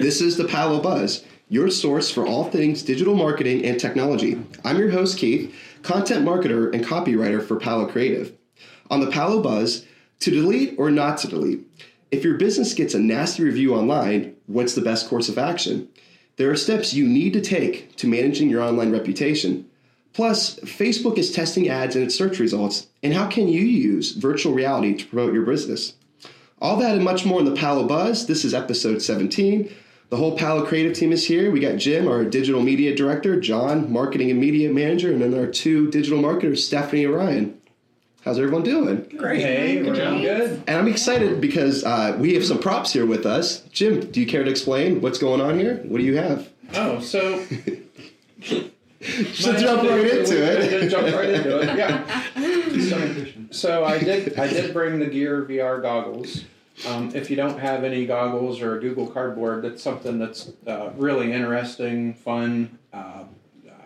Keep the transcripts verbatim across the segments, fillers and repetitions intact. This is the Palo Buzz, your source for all things digital marketing and technology. I'm your host, Keith, content marketer and copywriter for Palo Creative. On the Palo Buzz, to delete or not to delete. If your business gets a nasty review online, what's the best course of action? There are steps you need to take to managing your online reputation. Plus, Facebook is testing ads in its search results, and how can you use virtual reality to promote your business? All that and much more in the Palo Buzz. This is episode seventeen. The whole Palo Creative team is here. We got Jim, our digital media director, John, marketing and media manager, and then our two digital marketers, Stephanie and Ryan. How's everyone doing? Great. Hey, we're doing good. And I'm excited because uh, we have some props here with us. Jim, do you care to explain what's going on here? What do you have? Oh, so... Just jump right into it. Just jump right into it, yeah. So I did I did bring the Gear V R goggles. Um, if you don't have any goggles or a Google Cardboard, that's something that's uh, really interesting, fun, uh,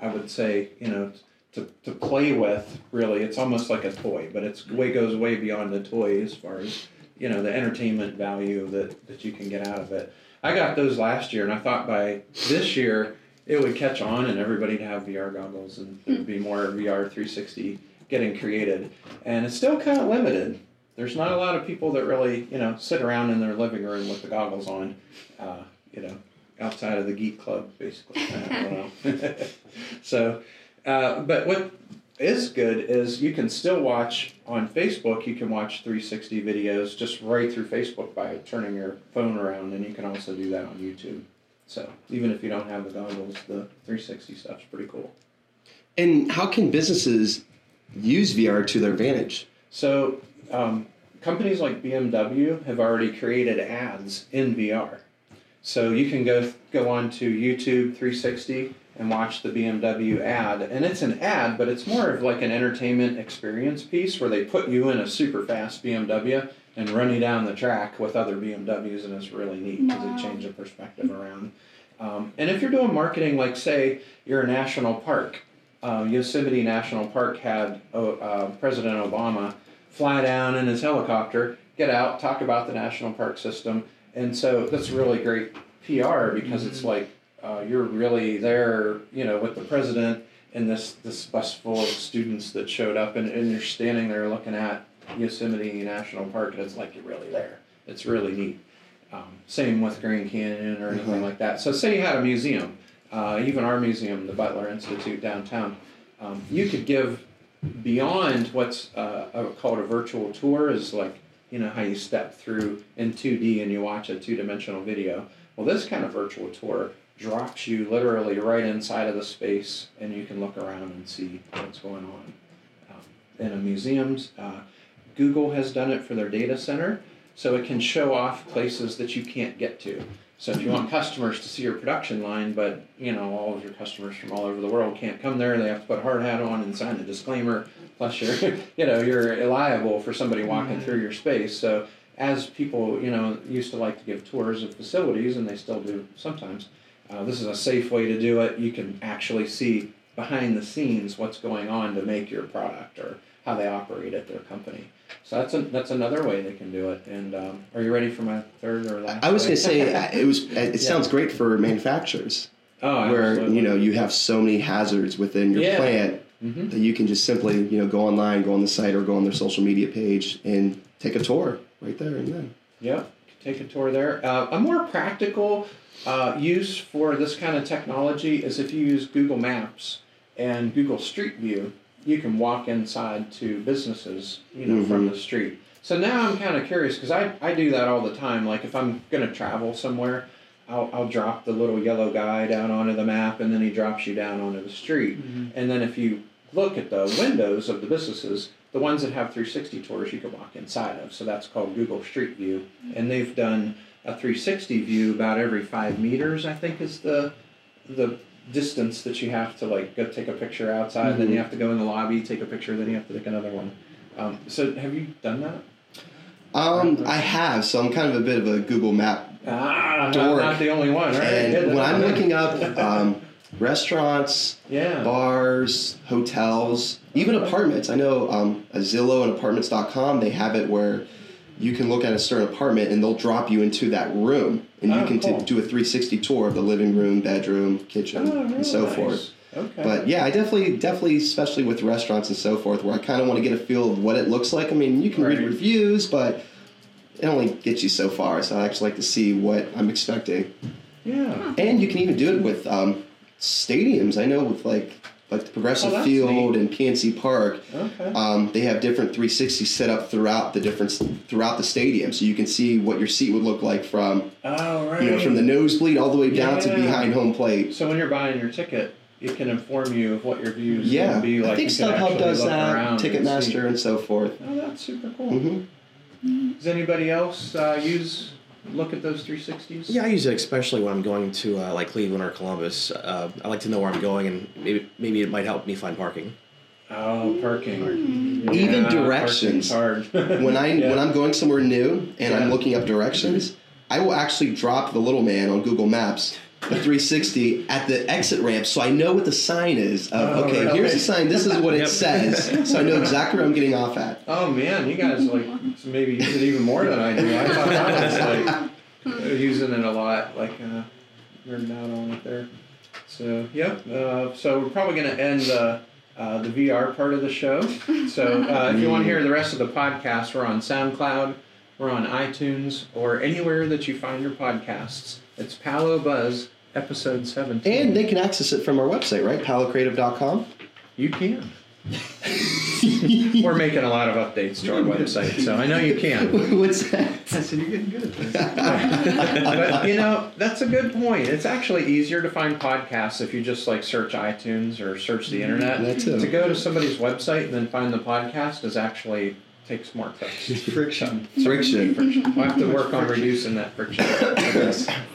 I would say, you know, to, to play with, really. It's almost like a toy, but it's way goes way beyond the toy as far as, you know, the entertainment value that, that you can get out of it. I got those last year, and I thought by this year, it would catch on and everybody'd have V R goggles and there'd be more V R three sixty getting created. And it's still kind of limited. There's not a lot of people that really, you know, sit around in their living room with the goggles on, uh, you know, outside of the geek club, basically. I don't know. So, uh, but what is good is you can still watch on Facebook, you can watch three sixty videos just right through Facebook by turning your phone around, and you can also do that on YouTube. So even if you don't have the goggles, the three sixty stuff's pretty cool. And how can businesses use V R to their advantage? So um, companies like B M W have already created ads in V R. So you can go go on to YouTube three sixty and watch the B M W ad. And it's an ad, but it's more of like an entertainment experience piece where they put you in a super fast B M W and run you down the track with other B M Ws, and it's really neat because no. It changes the perspective around. Um, and if you're doing marketing, like say you're a national park, uh, Yosemite National Park had uh, President Obama fly down in his helicopter, get out, talk about the national park system, and so that's really great P R because mm-hmm. It's like uh, you're really there, you know, with the president and this this bus full of students that showed up, and, and you're standing there looking at Yosemite National Park, and it's like you're really there. It's really neat. Um, same with Grand Canyon or anything mm-hmm. like that. So say you had a museum, uh, even our museum, the Butler Institute downtown, um, you could give beyond what's uh, a, called a virtual tour is like, you know, how you step through in two D and you watch a two-dimensional video. Well, this kind of virtual tour drops you literally right inside of the space, and you can look around and see what's going on. Um, in a museum's... Uh, Google has done it for their data center, so it can show off places that you can't get to. So if you want customers to see your production line, but you know all of your customers from all over the world can't come there, they have to put a hard hat on and sign a disclaimer, plus you're, you know, you're liable for somebody walking through your space. So as people, you know, used to like to give tours of facilities, and they still do sometimes, uh, this is a safe way to do it. You can actually see behind the scenes what's going on to make your product or how they operate at their company. So that's a, that's another way they can do it. And um, are you ready for my third or last? I was going to say it was. It yeah. sounds great for manufacturers, oh, where absolutely. You know you have so many hazards within your yeah. plant mm-hmm. that you can just simply you know go online, go on the site, or go on their social media page and take a tour right there and then. Yeah, take a tour there. Uh, a more practical uh, use for this kind of technology is if you use Google Maps and Google Street View. You can walk inside to businesses, you know, mm-hmm. from the street. So now I'm kind of curious because I, I do that all the time. Like if I'm going to travel somewhere, I'll, I'll drop the little yellow guy down onto the map, and then he drops you down onto the street. Mm-hmm. And then if you look at the windows of the businesses, the ones that have three sixty tours you can walk inside of. So that's called Google Street View. Mm-hmm. And they've done a three sixty view about every five meters, I think is the the... distance that you have to like go take a picture outside, mm-hmm. then you have to go in the lobby, take a picture, then you have to take another one. Um, so have you done that? Um, I have, so I'm kind of a bit of a Google Map ah, dork. Not the only one, right? And when I'm looking up um, restaurants, yeah. bars, hotels, even apartments. I know um, a Zillow and apartments dot com, they have it where you can look at a certain apartment and they'll drop you into that room, and oh, you can cool. t- do a three sixty tour of the living room, bedroom, kitchen, oh, really and so nice. forth. Okay. But yeah, I definitely, definitely, especially with restaurants and so forth, where I kind of want to get a feel of what it looks like. I mean, you can right. read reviews, but it only gets you so far. So I actually like to see what I'm expecting. Yeah. And you can even do it with um, stadiums. I know with like like the Progressive oh, Field neat. and P N C Park, okay. um, they have different three sixty set up throughout the different throughout the stadium, so you can see what your seat would look like from oh, right. you know, from the nosebleed all the way down yeah. to behind home plate. So when you're buying your ticket, it can inform you of what your views yeah. will be like. I think StubHub does that, Ticketmaster, and, and so forth. Oh, that's super cool. Mm-hmm. Does anybody else uh, use look at those three sixties? Yeah, I use it especially when I'm going to uh, like Cleveland or Columbus. Uh, I like to know where I'm going, and maybe maybe it might help me find parking. Oh, parking. Mm. Yeah, even directions. Hard. when I yeah. when I'm going somewhere new and yeah. I'm looking up directions, I will actually drop the little man on Google Maps the three sixty at the exit ramp, so I know what the sign is. Of, oh, okay, really? Here's the sign. This is what it yep. says, so I know exactly where I'm getting off at. Oh man, you guys like so maybe use it even more than I do. I thought I was like using it a lot, like uh, nerding out on it there. So yep. Uh, so we're probably going to end the uh, the V R part of the show. So uh, if you want to hear the rest of the podcast, we're on SoundCloud, we're on iTunes, or anywhere that you find your podcasts. It's Palo Buzz. Episode seventeen. And they can access it from our website, right? palo creative dot com? You can. We're making a lot of updates to our website, so I know you can. What's that? I said, you're getting good at this. But, you know, that's a good point. It's actually easier to find podcasts if you just, like, search iTunes or search the internet. That too. To go to somebody's website and then find the podcast is actually... takes more touch. It's friction. Friction. Friction. We'll have to work on reducing that friction.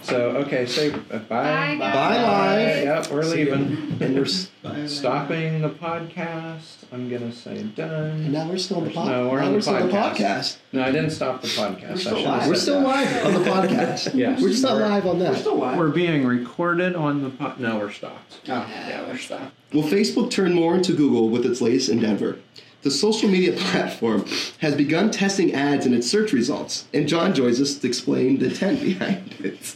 So, okay, say bye. Bye, bye. bye. Yep, we're See leaving. And we're st- stopping the podcast. I'm going to say done. And now we're still on the, po- no, we're on we're the still podcast. podcast. No, I didn't stop the podcast. We're still live, we're still live on the podcast. Yes. We're just not live on that. We're still live. We're being recorded on the podcast. No, we're stopped. Oh, yeah, we're stopped. Will Facebook turn more into Google with its latest endeavor? The social media platform has begun testing ads in its search results, and John joins us to explain the intent behind it.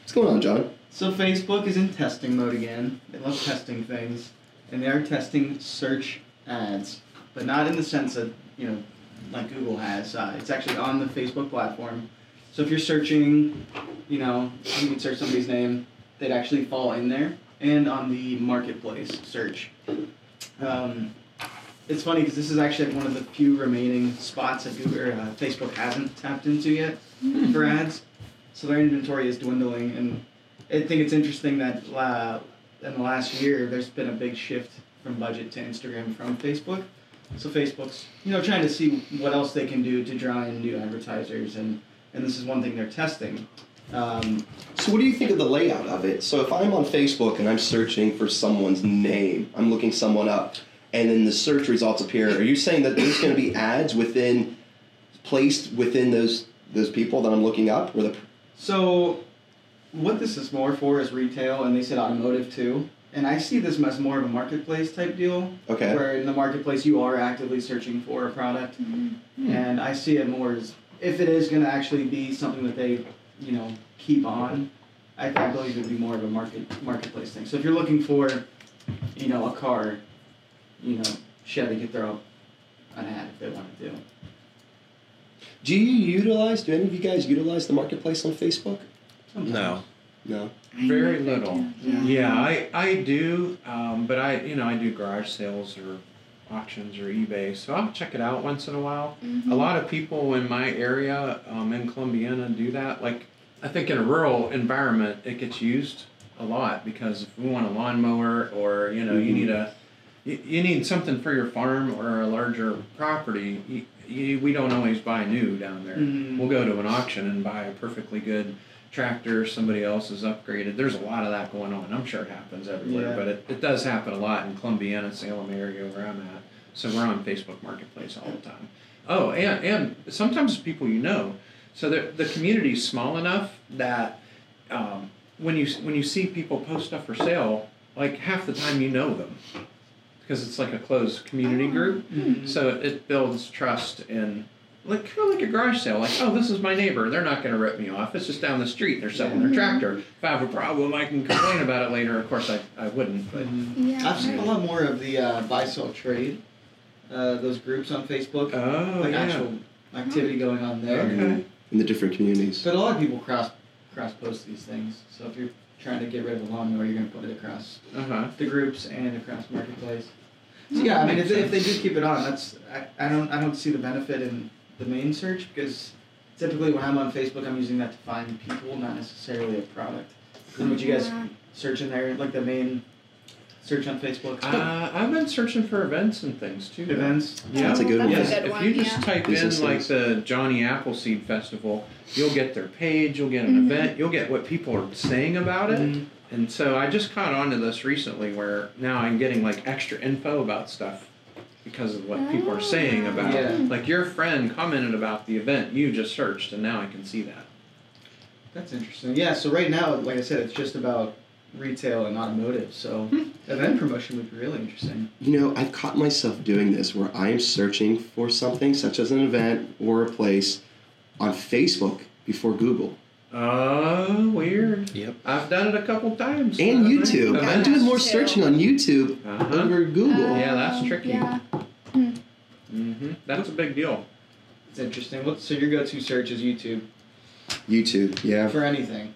What's going on, John? So Facebook is in testing mode again. They love testing things, and they are testing search ads, but not in the sense that, you know, like Google has. Uh, it's actually on the Facebook platform. So if you're searching, you know, you can search somebody's name, they'd actually fall in there, and on the marketplace search. Um... It's funny because this is actually one of the few remaining spots that Google, uh, Facebook hasn't tapped into yet for ads. So their inventory is dwindling, and I think it's interesting that uh, in the last year there's been a big shift from budget to Instagram from Facebook. So Facebook's, you know, trying to see what else they can do to draw in new advertisers, and, and this is one thing they're testing. Um, so what do you think of the layout of it? So if I'm on Facebook and I'm searching for someone's name, I'm looking someone up, and then the search results appear. Are you saying that there's going to be ads within, placed within those those people that I'm looking up? Or the... So what this is more for is retail, and they said automotive too. And I see this as more of a marketplace type deal. Okay. Where in the marketplace you are actively searching for a product. Mm-hmm. And I see it more as, if it is going to actually be something that they, you know, keep on, I, I believe it would be more of a market marketplace thing. So if you're looking for, you know, a car, you know, Chevy could throw up an ad if they want to do. Do you utilize, do any of you guys utilize the marketplace on Facebook? Sometimes. No. No? Very little. Yeah, yeah I, I do, um, but I, you know, I do garage sales or auctions or eBay, so I'll check it out once in a while. Mm-hmm. A lot of people in my area, um, in Columbiana, do that. Like, I think in a rural environment, it gets used a lot, because if we want a lawnmower or, you know, mm-hmm. you need a, You need something for your farm or a larger property. You, you, we don't always buy new down there. Mm-hmm. We'll go to an auction and buy a perfectly good tractor somebody else has upgraded. There's a lot of that going on. I'm sure it happens everywhere, yeah. but it, it does happen a lot in Columbiana, Salem area where I'm at. So we're on Facebook Marketplace all the time. Oh, and, and sometimes people you know. So the, the community's small enough that um, when you when you see people post stuff for sale, like half the time you know them, because it's like a closed community group. Mm-hmm. So it builds trust in like kind of like a garage sale, like, oh, this is my neighbor, they're not going to rip me off, it's just down the street, they're selling their tractor. If I have a problem, I can complain about it later. Of course, I, I wouldn't. But yeah, I've seen a lot more of the uh, buy sell trade, uh, those groups on Facebook, oh, like yeah. actual activity going on there, okay. in the different communities. But a lot of people cross cross post these things. So if you're trying to get rid of the lawnmower, you're going to put it across uh-huh. the groups and across Marketplace. So yeah, I mean, if they, if they do keep it on, that's I, I don't I don't see the benefit in the main search, because typically when I'm on Facebook, I'm using that to find people, not necessarily a product. And would you guys search in there, like the main search on Facebook? Uh, I've been searching for events and things too. Events? Yeah, yeah. That's a good one. Yes. A good one. If you just yeah. type in like the Johnny Appleseed Festival, you'll get their page, you'll get an mm-hmm. event, you'll get what people are saying about it. Mm-hmm. And so I just caught on to this recently, where now I'm getting like extra info about stuff because of what oh, people are saying about yeah. it. Like your friend commented about the event you just searched, and now I can see that. That's interesting. Yeah, so right now, like I said, it's just about retail and automotive, so event promotion would be really interesting. You know, I've caught myself doing this where I am searching for something such as an event or a place on Facebook before Google. Oh, weird. Yep. I've done it a couple times. And YouTube. Yeah, I'm doing more too. searching on YouTube uh-huh. over Google. Uh, yeah, that's tricky. Yeah. Mm-hmm. That's a big deal. It's interesting. What, so your go-to search is YouTube? YouTube, yeah. For anything?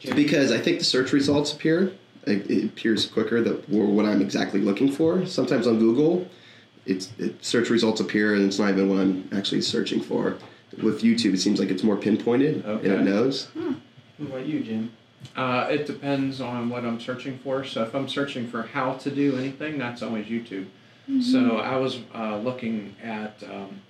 Jimmy? Because I think the search results appear. It, it appears quicker than what I'm exactly looking for. Sometimes on Google, it's it, search results appear, and it's not even what I'm actually searching for. With YouTube, it seems like it's more pinpointed, okay. and it knows. Hmm. What about you, Jim? Uh, it depends on what I'm searching for. So if I'm searching for how to do anything, that's always YouTube. Mm-hmm. So I was uh, looking at um,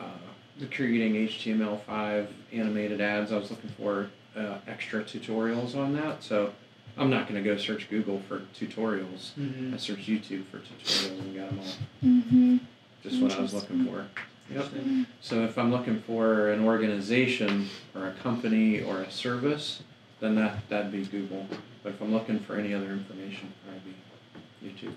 uh, creating H T M L five animated ads. I was looking for uh, extra tutorials on that. So I'm not going to go search Google for tutorials. Mm-hmm. I searched YouTube for tutorials and got them all. Mm-hmm. Just what I was looking for. Yep. So if I'm looking for an organization or a company or a service, then that, that'd be Google. But if I'm looking for any other information, that'd be YouTube.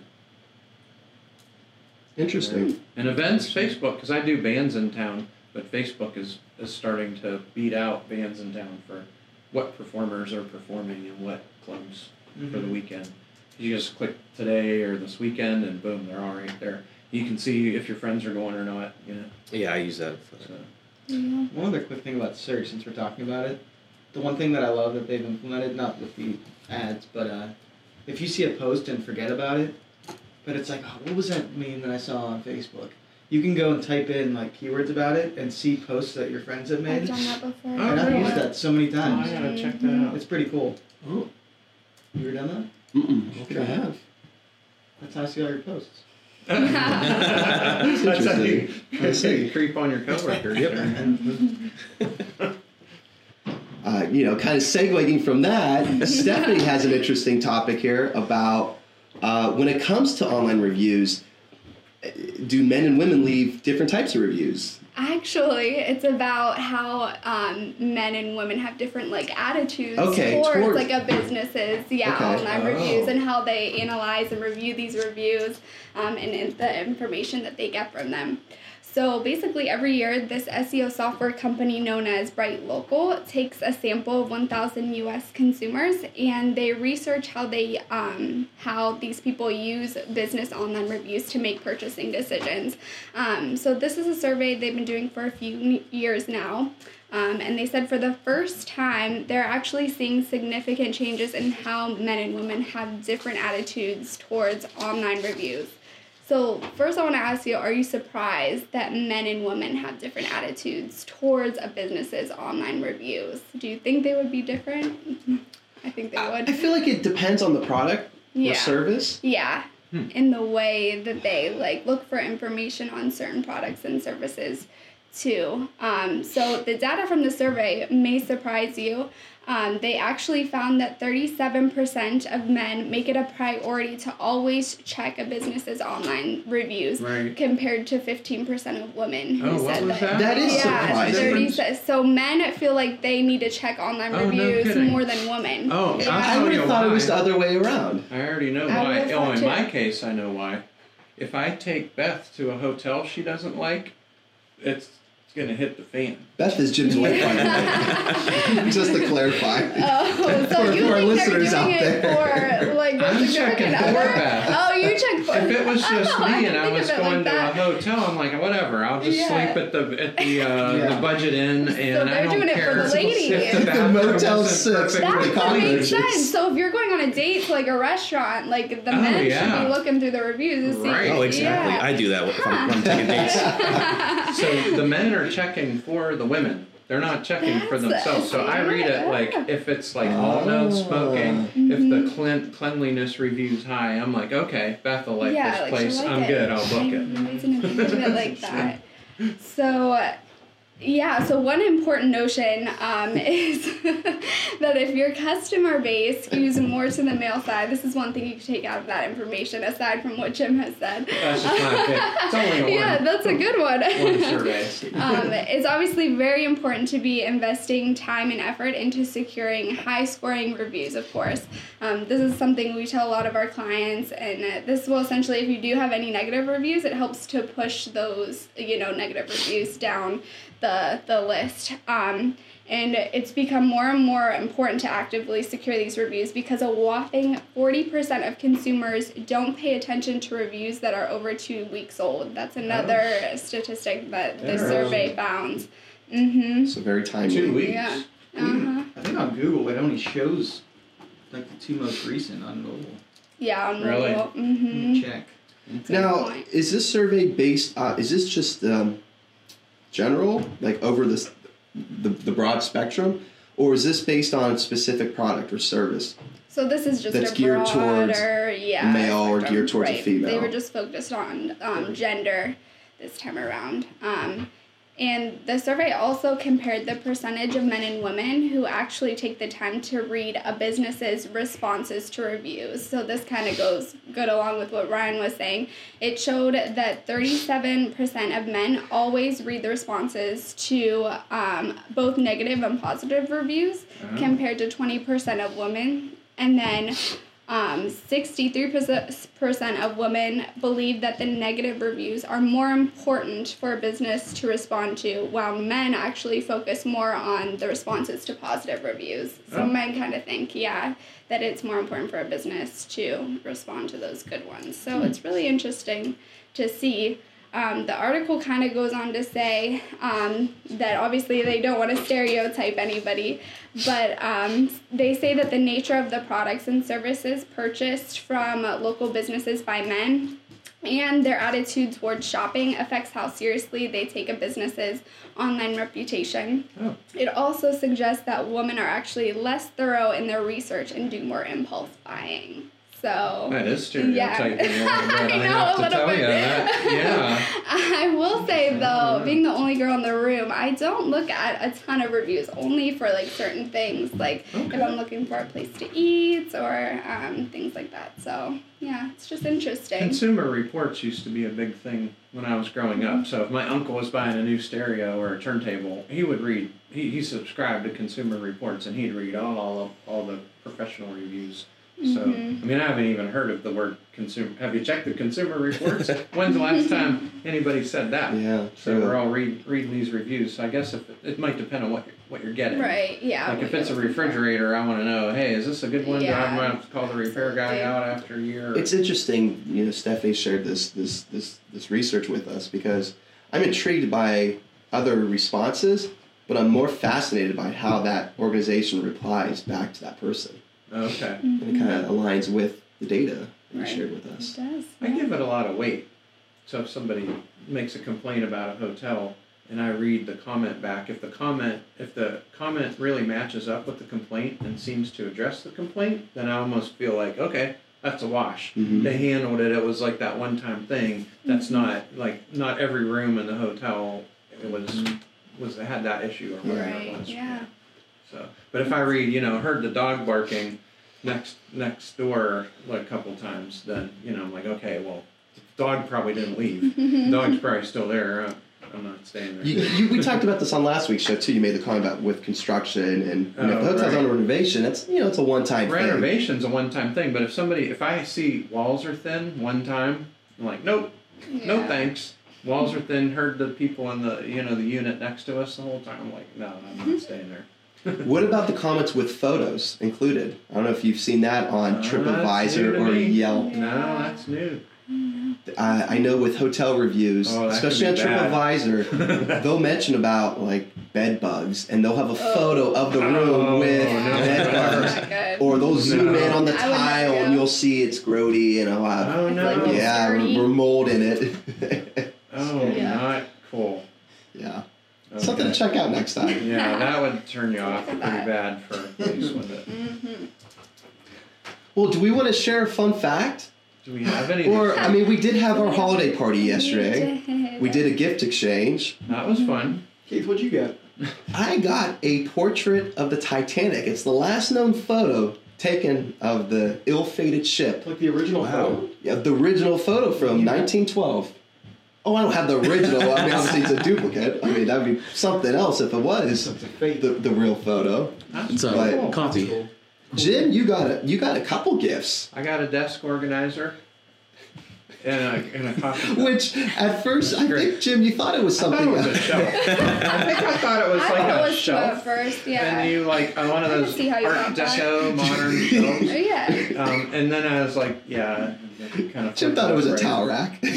Interesting. And events, Facebook, because I do bands in town, but Facebook is, is starting to beat out bands in town for what performers are performing and what clubs mm-hmm. for the weekend. You just click today or this weekend, and boom, they're all right there. You can see if your friends are going or not, you know. Yeah, I use that for that. So. Yeah. One other quick thing about search, since we're talking about it, the one thing that I love that they've implemented, not with the ads, but uh, if you see a post and forget about it, but it's like, oh, what was that meme that I saw on Facebook? You can go and type in like keywords about it and see posts that your friends have made. I've done that before. And oh, I've really? used that so many times. Oh, I gotta check that out. It's pretty cool. Ooh. You ever done that? Mm-mm. Okay. I have. That's how I see all your posts. That's, that's how you, that's how you creep on your coworkers. Yep. uh, you know, kind of segueing from that, Stephanie has an interesting topic here about uh, when it comes to online reviews, do men and women leave different types of reviews? Actually, it's about how um, men and women have different like attitudes okay, towards, towards like a businesses, yeah, okay. online oh. reviews, and how they analyze and review these reviews um, and, and the information that they get from them. So basically every year, this S E O software company known as BrightLocal takes a sample of one thousand U S consumers, and they research how they um, how these people use business online reviews to make purchasing decisions. Um, so this is a survey they've been doing for a few years now. Um, and they said for the first time, they're actually seeing significant changes in how men and women have different attitudes towards online reviews. So first I want to ask you, are you surprised that men and women have different attitudes towards a business's online reviews? Do you think they would be different? I think they I, would. I feel like it depends on the product yeah. or service. Yeah, hmm. in the way that they like look for information on certain products and services too. Um, so the data from the survey may surprise you. Um, they actually found that thirty-seven percent of men make it a priority to always check a business's online reviews, right. compared to fifteen percent of women who oh, said that. That, that is yeah, surprising. So men feel like they need to check online oh, reviews no more than women. Oh, yeah. I, I would have thought why. it was the other way around. I already know I why. Oh, in it. my case, I know why. If I take Beth to a hotel she doesn't like, it's It's going to hit the fan. Beth is Jim's wife, by the way. Just to clarify. Oh, so for, you for think listeners they're doing out it there. For, like, I'm checking for Beth. Oh, you check for Beth. If it was just oh, me and I, I was going like to that. A hotel, I'm like, whatever, I'll just yeah. sleep at the at the, uh, yeah. the budget inn, and so I don't care. They're doing it for the ladies. The Motel six. That makes sense. So if you're going on a date to, like, a restaurant, like, the oh, men yeah. should be looking through the reviews and see. Right. Oh, exactly. Yeah. I do that when I'm taking dates. So the men are checking for the women. They're not checking That's for themselves. So I read it like if it's like all no smoking, mm-hmm. if the clean, cleanliness review's high, I'm like, okay, Beth will like yeah, this like place. Like I'm it. Good. I'll book it. it like that. So yeah. So one important notion um, is that if your customer base skews more to the male side, this is one thing you can take out of that information, aside from what Jim has said. That's just my pick. It's only a yeah, one, that's a good one. One survey. um, it's obviously very important to be investing time and effort into securing high-scoring reviews, of course. Um, this is something we tell a lot of our clients, and uh, this will essentially, if you do have any negative reviews, it helps to push those, you know, negative reviews down the the list. Um, and it's become more and more important to actively secure these reviews because a whopping forty percent of consumers don't pay attention to reviews that are over two weeks old. That's another oh. statistic that the survey found. Mm-hmm. So very timely. Two weeks. Yeah. Uh-huh. I think on Google it only shows like the two most recent on Google. Yeah, on Google. Really? Mm-hmm. Check. Mm-hmm. Now, is this survey based on, is this just... Um, general, like over this, the the broad spectrum, or is this based on specific product or service? So this is just that's a geared towards yeah, male spectrum, or geared towards right. a female. They were just focused on um, gender this time around. Um, and the survey also compared the percentage of men and women who actually take the time to read a business's responses to reviews. So this kind of goes good along with what Ryan was saying. It showed that thirty-seven percent of men always read the responses to um, both negative and positive reviews oh. compared to twenty percent of women. And then... Um, sixty-three percent of women believe that the negative reviews are more important for a business to respond to, while men actually focus more on the responses to positive reviews. So oh. men kind of think, yeah, that it's more important for a business to respond to those good ones. So mm-hmm. it's really interesting to see. Um, the article kind of goes on to say um, that obviously they don't want to stereotype anybody, but um, they say that the nature of the products and services purchased from local businesses by men and their attitude towards shopping affects how seriously they take a business's online reputation. Oh. It also suggests that women are actually less thorough in their research and do more impulse buying. So that is true. Yeah. I know a little bit. Yeah. I will say though, being the only girl in the room, I don't look at a ton of reviews. Only for like certain things, like okay. if I'm looking for a place to eat or um, things like that. So yeah, it's just interesting. Consumer Reports used to be a big thing when I was growing up. So if my uncle was buying a new stereo or a turntable, he would read. He he subscribed to Consumer Reports and he'd read all all of, all the professional reviews. So, mm-hmm. I mean, I haven't even heard of the word consumer. Have you checked the Consumer Reports? When's the last time anybody said that? Yeah. So true. We're all read, reading these reviews. So I guess if, it might depend on what you're, what you're getting. Right, yeah. Like if it's a refrigerator, for. I want to know, hey, is this a good one? Yeah. Do I might have to call the repair guy yeah. out after a year? Or... It's interesting, you know, Steffi shared this, this, this, this research with us because I'm intrigued by other responses, but I'm more fascinated by how that organization replies back to that person. Okay. Mm-hmm. And it kind of aligns with the data that right. you shared with us. It does. Yeah. I give it a lot of weight. So if somebody makes a complaint about a hotel and I read the comment back, if the comment if the comment really matches up with the complaint and seems to address the complaint, then I almost feel like, okay, that's a wash. Mm-hmm. They handled it. It was like that one-time thing. That's mm-hmm. not, like, not every room in the hotel it was mm-hmm. was had that issue or whatever right. it was. Yeah. So, but if I read, you know, heard the dog barking next next door like a couple times, then, you know, I'm like, okay, well, the dog probably didn't leave. The dog's probably still there. I'm, I'm not staying there. You, you, we talked about this on last week's show, too. You made the comment about with construction and you know, oh, the hotel's right. on a renovation. It's, you know, it's a one-time thing. Renovation's a one-time thing, but if somebody, if I see walls are thin one time, I'm like, nope, yeah. no thanks. Walls are thin. Heard the people in the you know the unit next to us the whole time. I'm like, no, I'm not staying there. What about the comments with photos included? I don't know if you've seen that on uh, TripAdvisor or me. Yelp. Yeah. No, that's new. I, I know with hotel reviews, oh, especially on TripAdvisor, they'll mention about like bed bugs, and they'll have a oh. photo of the room oh, with oh, no. bed bugs, or they'll zoom no. in on the tile, and you'll see it's grody and a lot. Oh no! Like, yeah, dirty. We're mold in it. Oh, yeah. Not cool. Yeah. Okay. Something to check out next time. Yeah, that would turn you off pretty bad for a place with it. Mm-hmm. Well, do we want to share a fun fact? Do we have any? Or, I mean, we did have our holiday party yesterday. We did a gift exchange. That was fun. Keith, what'd you get? I got a portrait of the Titanic. It's the last known photo taken of the ill-fated ship. Like the original wow. photo? Yeah, the original photo from yeah. nineteen twelve. Oh, I don't have the original. I mean, obviously it's a duplicate. I mean, that'd be something else if it was the, the real photo. That's so cool. Copy. Cool. Jim, you got a you got a couple gifts. I got a desk organizer and a and a coffee. Which at first I think Jim, you thought it was something. I thought it was a shelf. I think I thought it was I like a shelf at first. Yeah. And you like on one of those Art Deco modern shelves. Oh yeah. Um, and then I was like, yeah. Kind of Jim thought it was right. a towel rack. But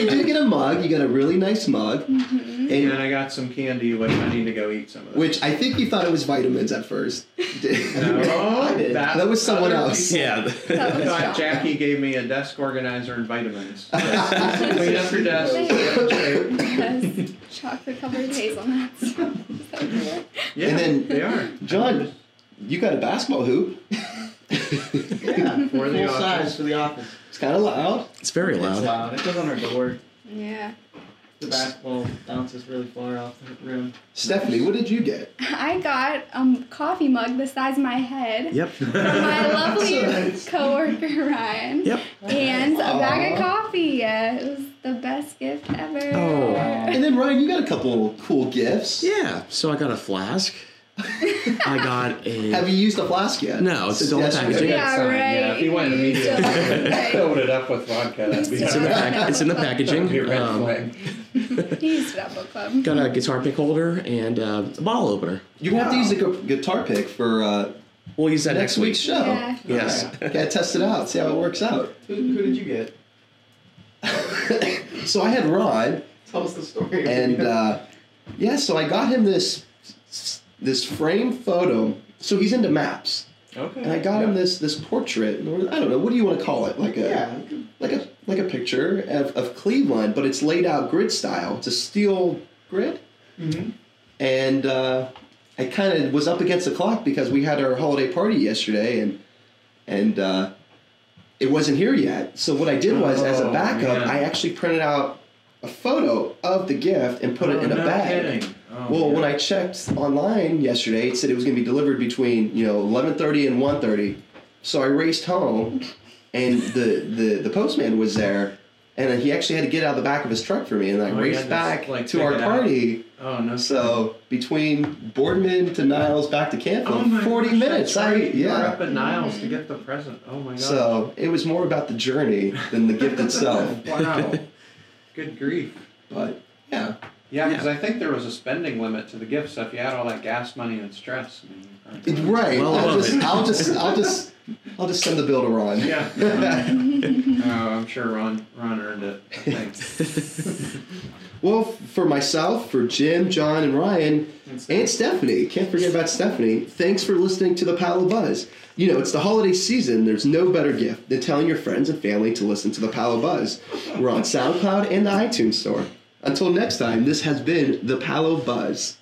you did get a mug. You got a really nice mug. Mm-hmm. And, and I got some candy, which I need to go eat some of that. Which I think you thought it was vitamins at first. No, I did. That, that was someone else. People. Yeah. I thought Jackie gave me a desk organizer and vitamins. Clean up your desk. Chocolate-covered hazelnuts. Is that weird? Yeah, and then, they are. John, you got a basketball hoop. Yeah, for the full size for the office. It's kind of loud. It's very loud. It's loud. It goes on our door. Yeah. The basketball bounces really far off the rim. Stephanie, what did you get? I got a coffee mug the size of my head. Yep. From my lovely nice. coworker Ryan. Yep. And Aww. a bag of coffee. Yeah, it was the best gift ever. Oh. And then Ryan, you got a couple cool gifts. Yeah. So I got a flask. I got a... Have you used the flask yet? No, it's still in packaging. Yeah, right. Yeah, if you went immediately filled it up with vodka, that'd be... It's in the, pack- it's in the packaging. Um, used it up book club. Got a guitar pick holder and uh, a bottle opener. You wow. have to use a gu- guitar pick for... Uh, we'll use that next, next week. week's show. Yeah. Yes. Okay. Gotta test it out, see how it works out. Who, who did you get? So I had Rod. Tell us the story. And, uh, yeah, so I got him this... this framed photo, so he's into maps. Okay. And I got yeah. him this this portrait. I don't know, what do you want to call it? Like a yeah. like a like a picture of, of Cleveland, but it's laid out grid style. It's a steel grid. Mm-hmm. And uh, I kind of was up against the clock because we had our holiday party yesterday, and and uh, it wasn't here yet. So what I did was, oh, as a backup, yeah. I actually printed out a photo of the gift and put oh, it in a no bag. Kidding. Oh, well, yeah. when I checked online yesterday, it said it was going to be delivered between, you know, eleven thirty and one thirty. So I raced home, and the, the, the postman was there, and he actually had to get out of the back of his truck for me, and I oh, raced yeah, back like, to our party. Oh, no. So between Boardman to Niles, back to Canfield, oh, forty gosh, minutes. Right. I, yeah. We're up at Niles to get the present. Oh, my God. So it was more about the journey than the gift itself. Wow. Good grief. But, yeah. Yeah, because yeah. I think there was a spending limit to the gifts. So if you had all that gas money and stress, I mean, right? Well, I'll, just, I'll just, I'll just, I'll just send the bill to Ron. Yeah. yeah. Oh, I'm sure Ron, Ron earned it. Thanks. Well, for myself, for Jim, John, and Ryan, and Stephanie. and Stephanie, can't forget about Stephanie. Thanks for listening to the Palo Buzz. You know, it's the holiday season. There's no better gift than telling your friends and family to listen to the Palo Buzz. We're on SoundCloud and the iTunes Store. Until next time, this has been the Palo Buzz.